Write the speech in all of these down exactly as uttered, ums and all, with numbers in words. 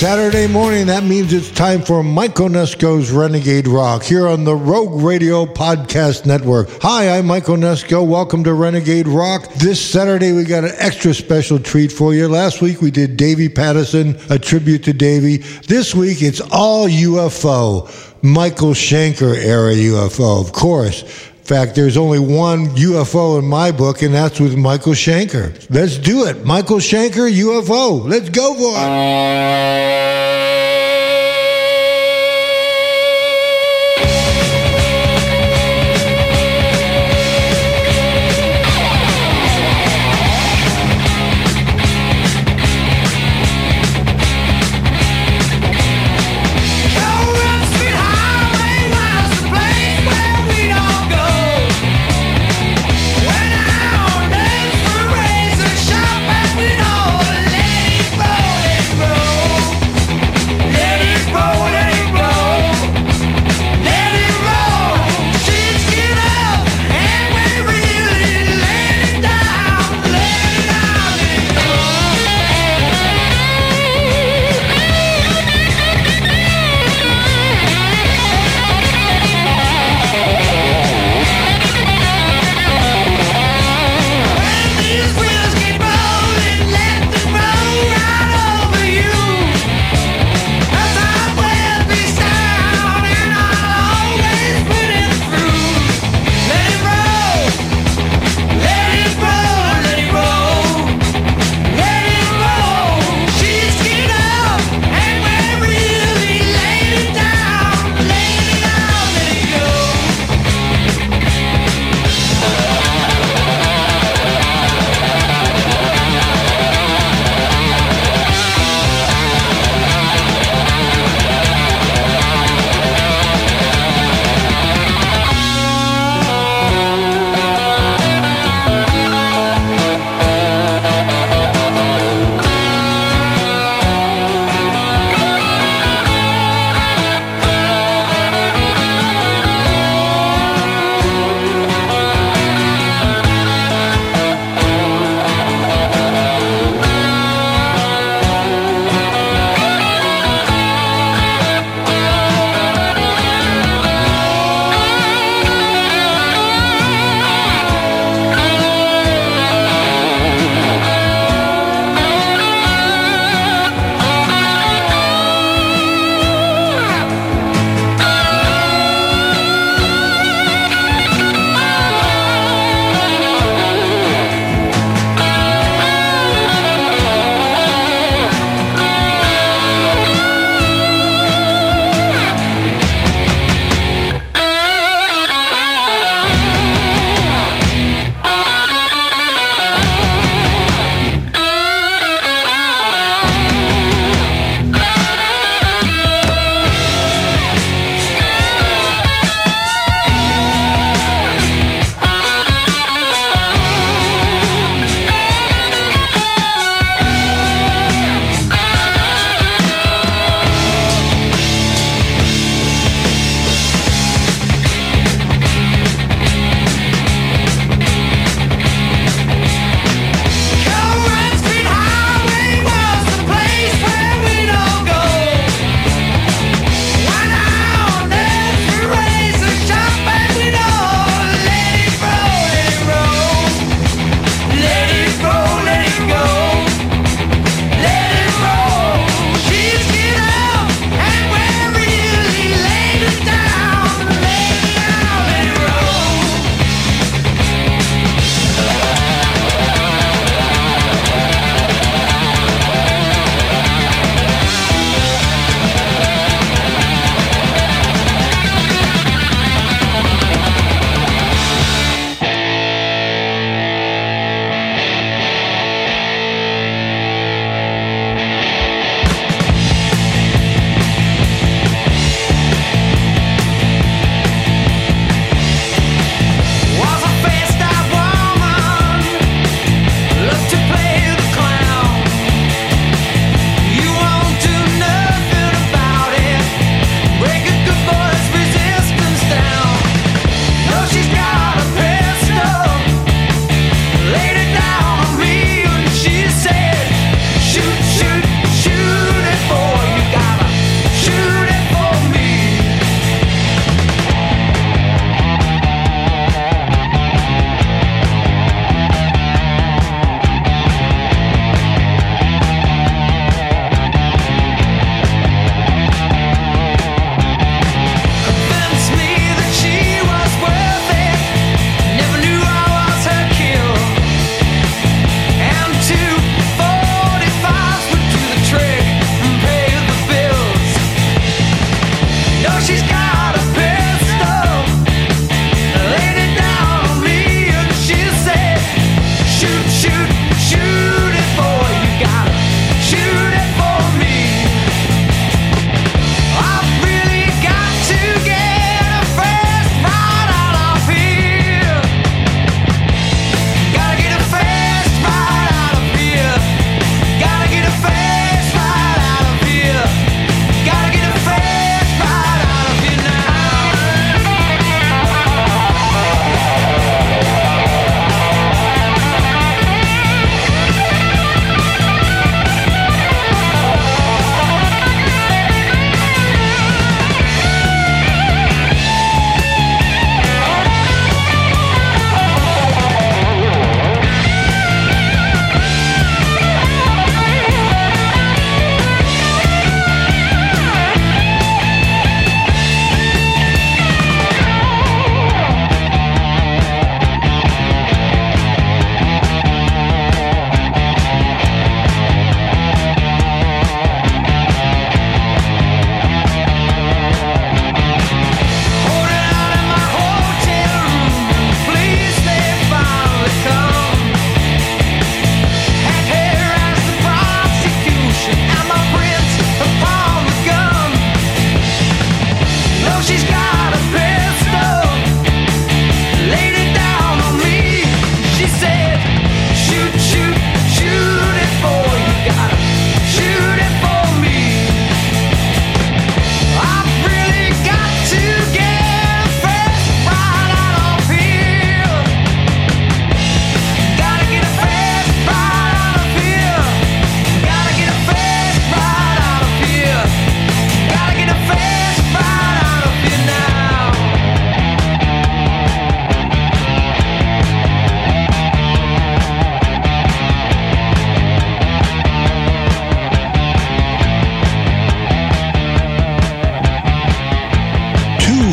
Saturday morning, that means it's time for Mike Onesko's Renegade Rock here on the Rogue Radio Podcast Network. Hi, I'm Mike Onesko. Welcome to Renegade Rock. This Saturday, we got an extra special treat for you. Last week, we did Davey Patterson, a tribute to Davey. This week, it's all U F O, Michael Schenker era U F O, of course. In fact, there's only one U F O in my book, and that's with Michael Schenker. Let's do it. Michael Schenker, U F O. Let's go for it.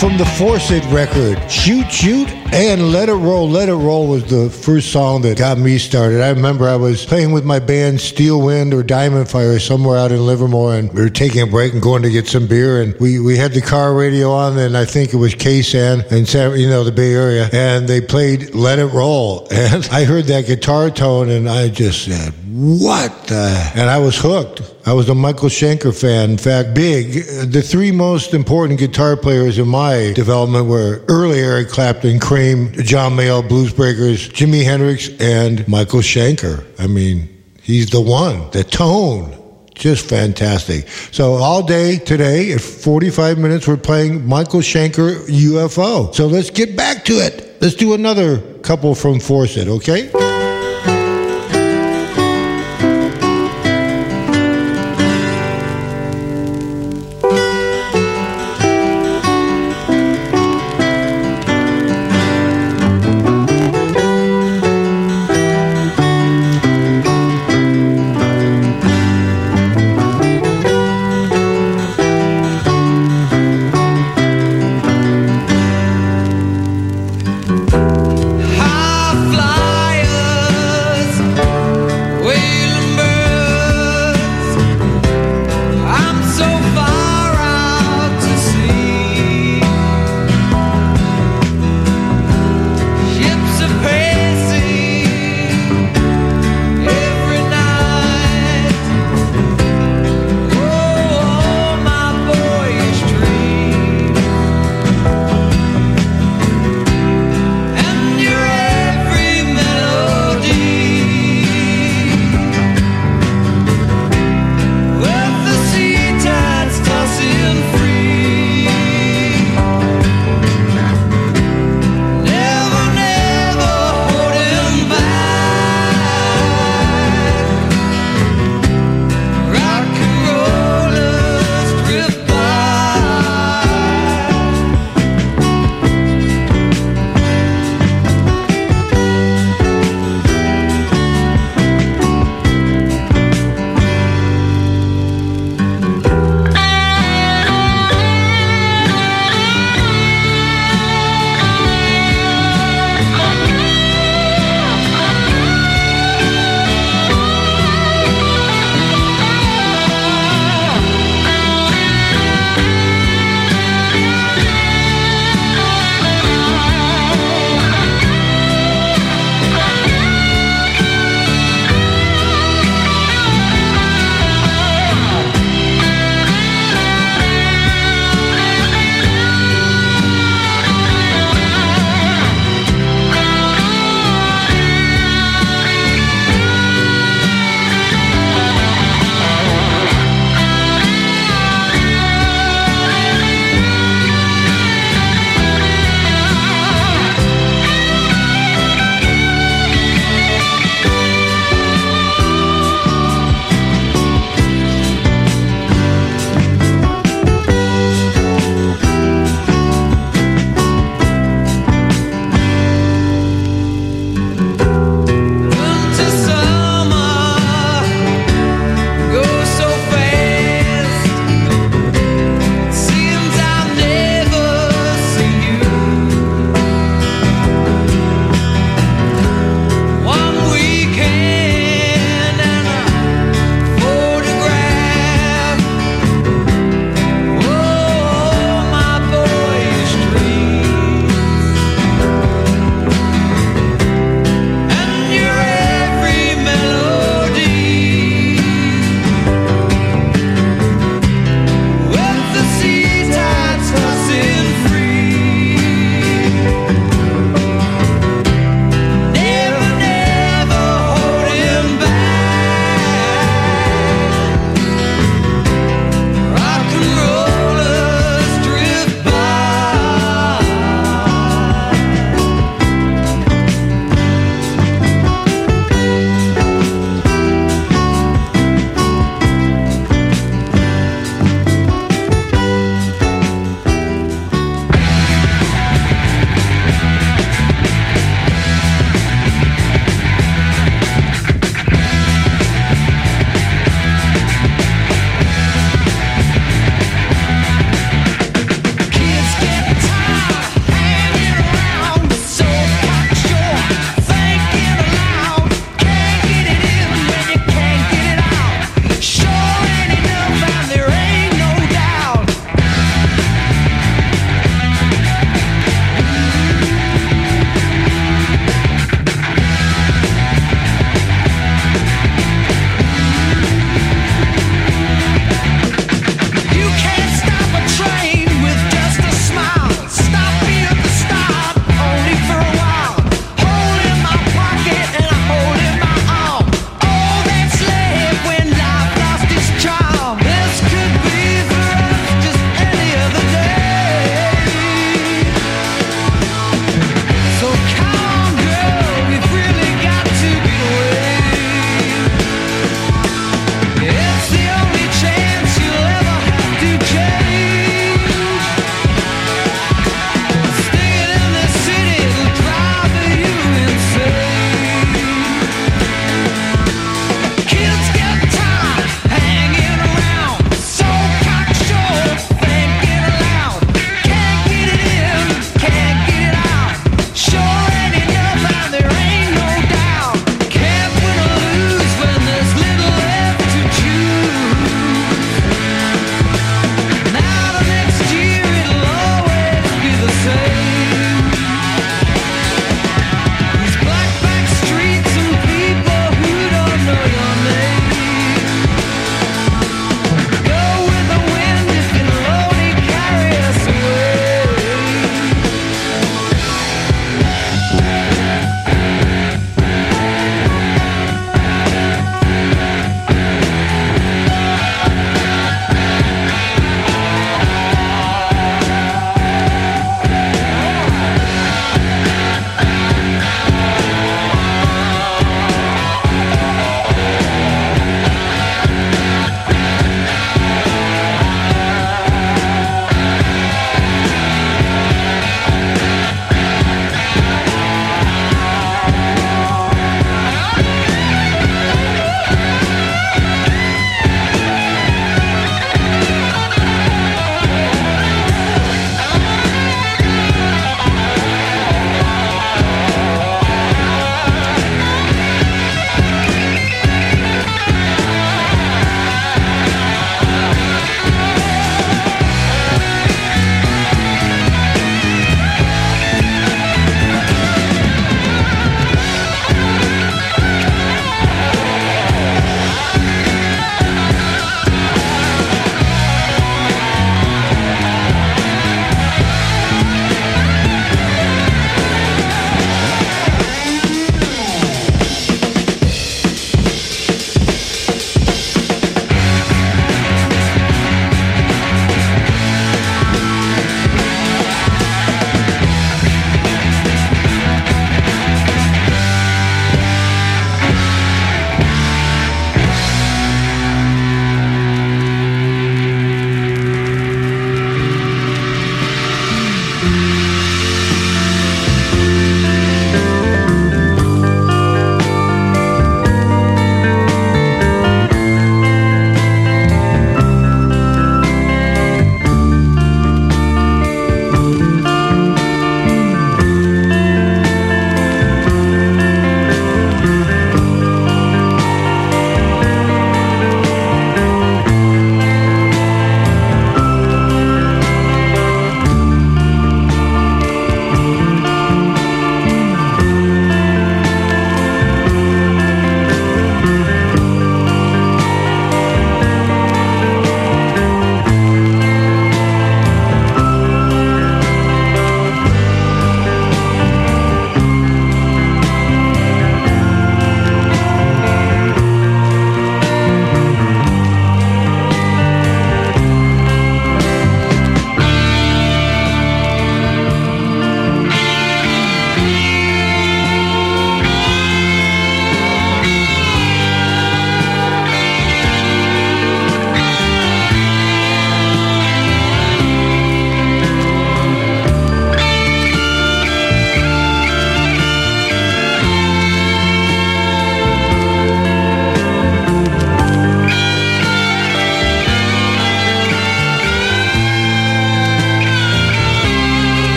from the Force It record, Shoot, Shoot, and Let It Roll. Let It Roll was the first song that got me started. I remember I was playing with my band Steel Wind or Diamond Fire somewhere out in Livermore, and we were taking a break and going to get some beer, and we, we had the car radio on, and I think it was K S A N in San, you know, the Bay Area, and they played Let It Roll, and I heard that guitar tone, and I just said, what the? And I was hooked. I was a Michael Schenker fan. In fact, big. The three most important guitar players in my development were early Eric Clapton, Cream, John Mayall, Bluesbreakers, Jimi Hendrix, and Michael Schenker. I mean, he's the one. The tone. Just fantastic. So all day today, at forty-five minutes, we're playing Michael Schenker U F O. So let's get back to it. Let's do another couple from Force It, okay? High Flyer.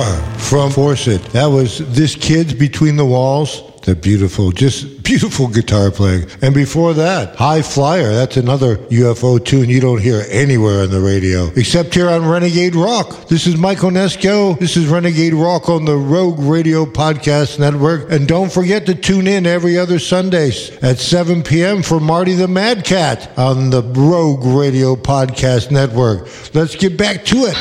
Power from Force It. That was This Kid's Between the Walls. The beautiful, just beautiful guitar playing. And before that, High Flyer. That's another U F O tune you don't hear anywhere on the radio, except here on Renegade Rock. This is Mike Onesko. This is Renegade Rock on the Rogue Radio Podcast Network. And don't forget to tune in every other Sundays at seven p.m. for Marty the Mad Cat on the Rogue Radio Podcast Network. Let's get back to it.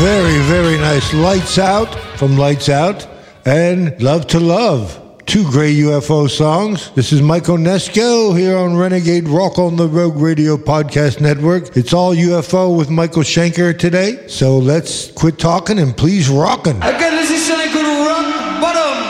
Very, very nice. Lights Out from Lights Out and Love to Love. Two great U F O songs. This is Mike Onesko here on Renegade Rock on the Rogue Radio Podcast Network. It's all U F O with Michael Schenker today. So let's quit talking and please rockin'. Again, this is Schenker to Rock Bottom.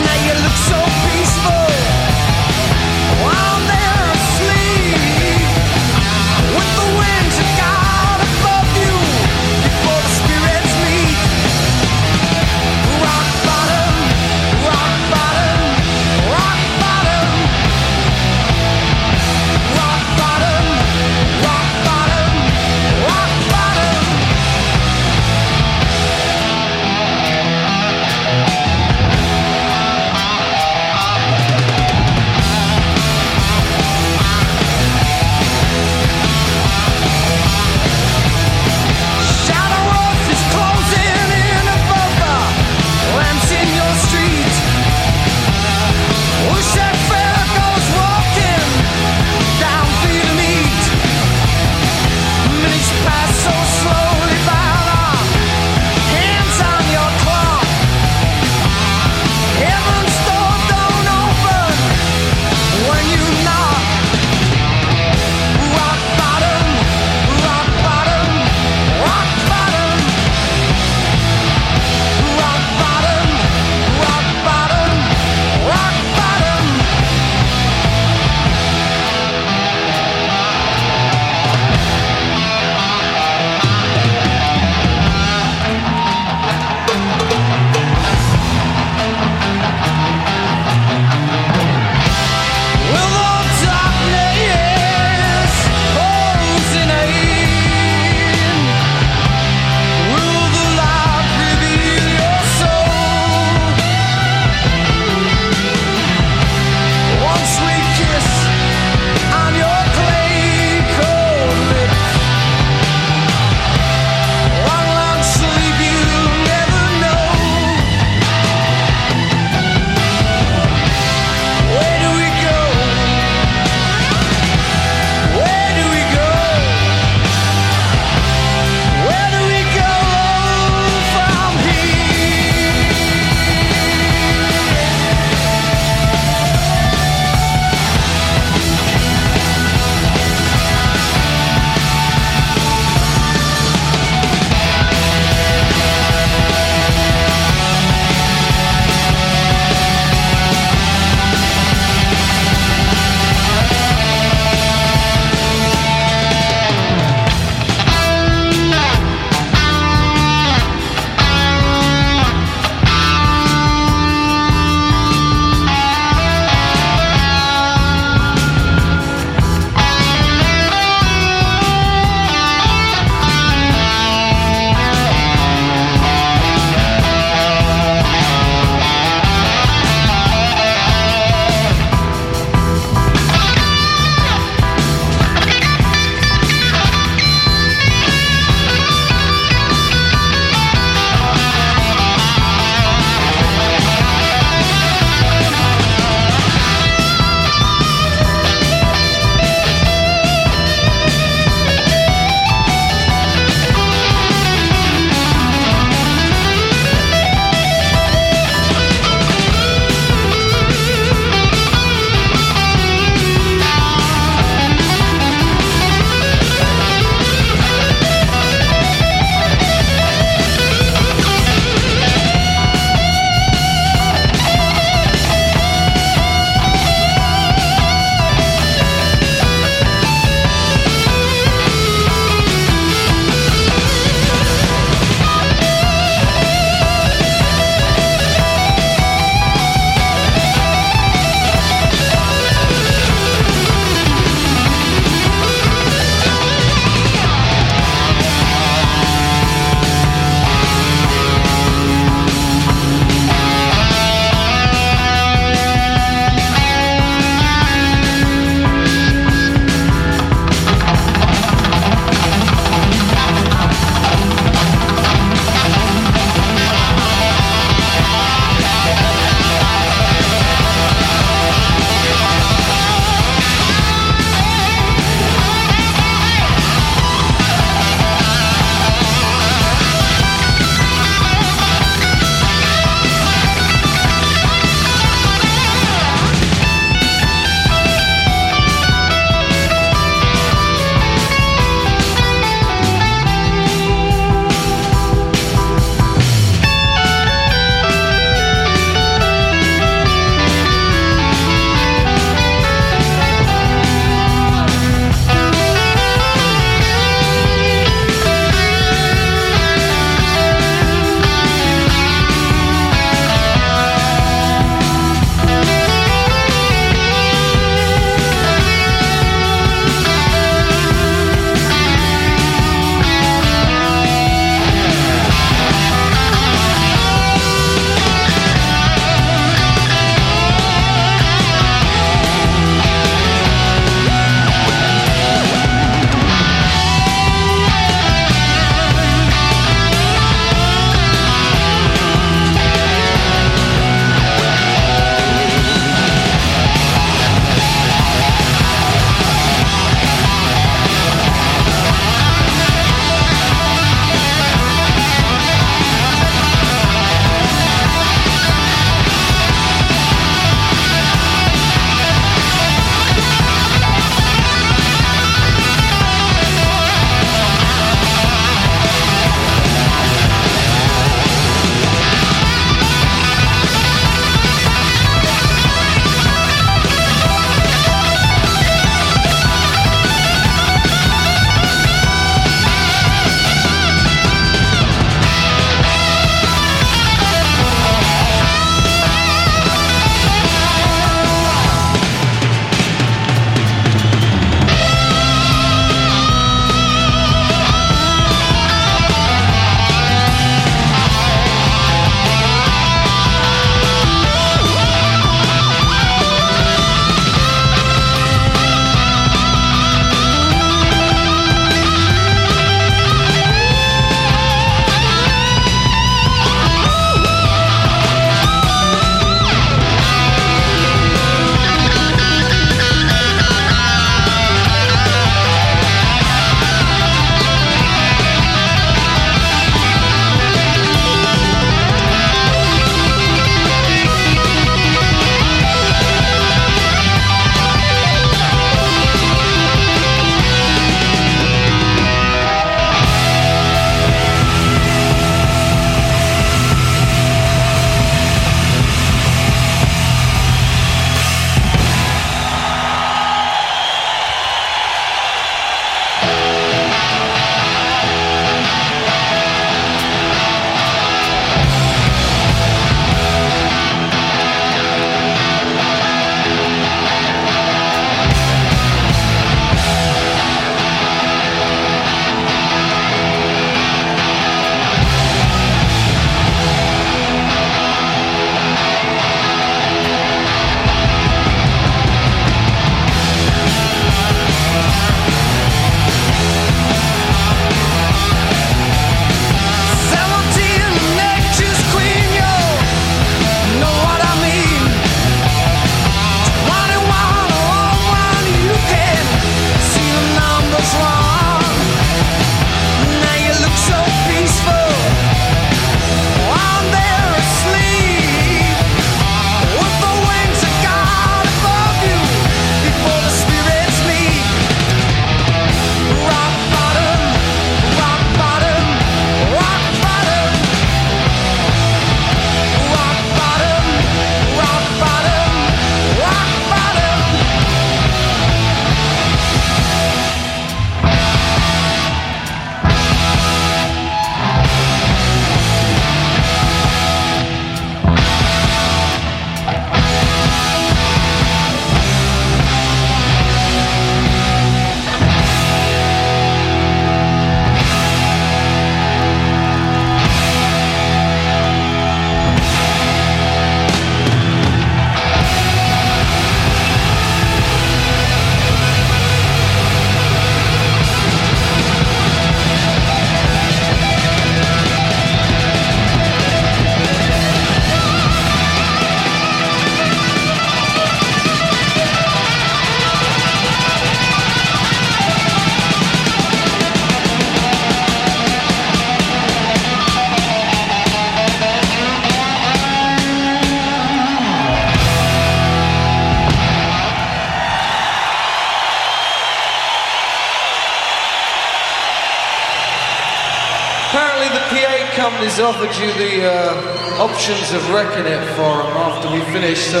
company's offered you the uh, options of wrecking it for them after we finish, so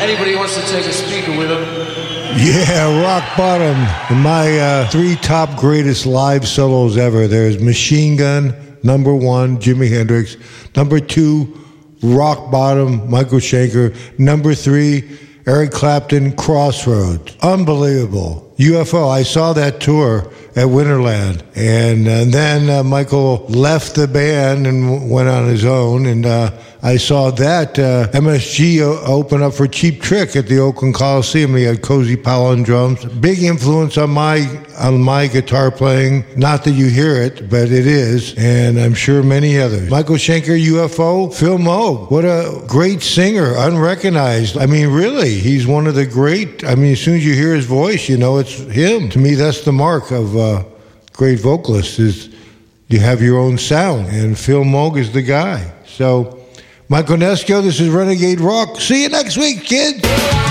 anybody who wants to take a speaker with them. Yeah, rock bottom. In my uh, three top greatest live solos ever, there's Machine Gun, number one, Jimi Hendrix, number two, Rock Bottom, Michael Schenker, number three, Eric Clapton, Crossroads. Unbelievable. U F O, I saw that tour at Winterland, and, and then uh, Michael left the band and w- went on his own, and uh, I saw that uh, M S G o- open up for Cheap Trick at the Oakland Coliseum. He had Cozy Powell on drums. Big influence on my on my guitar playing. Not that you hear it, but it is, and I'm sure many others. Michael Schenker, U F O, Phil Mogg. What a great singer, unrecognized. I mean, really, he's one of the great. I mean, as soon as you hear his voice, you know it's him. To me, that's the mark of uh, great vocalists, is you have your own sound, and Phil Mogg is the guy. So, Mike Onesko, this is Renegade Rock. See you next week, kids!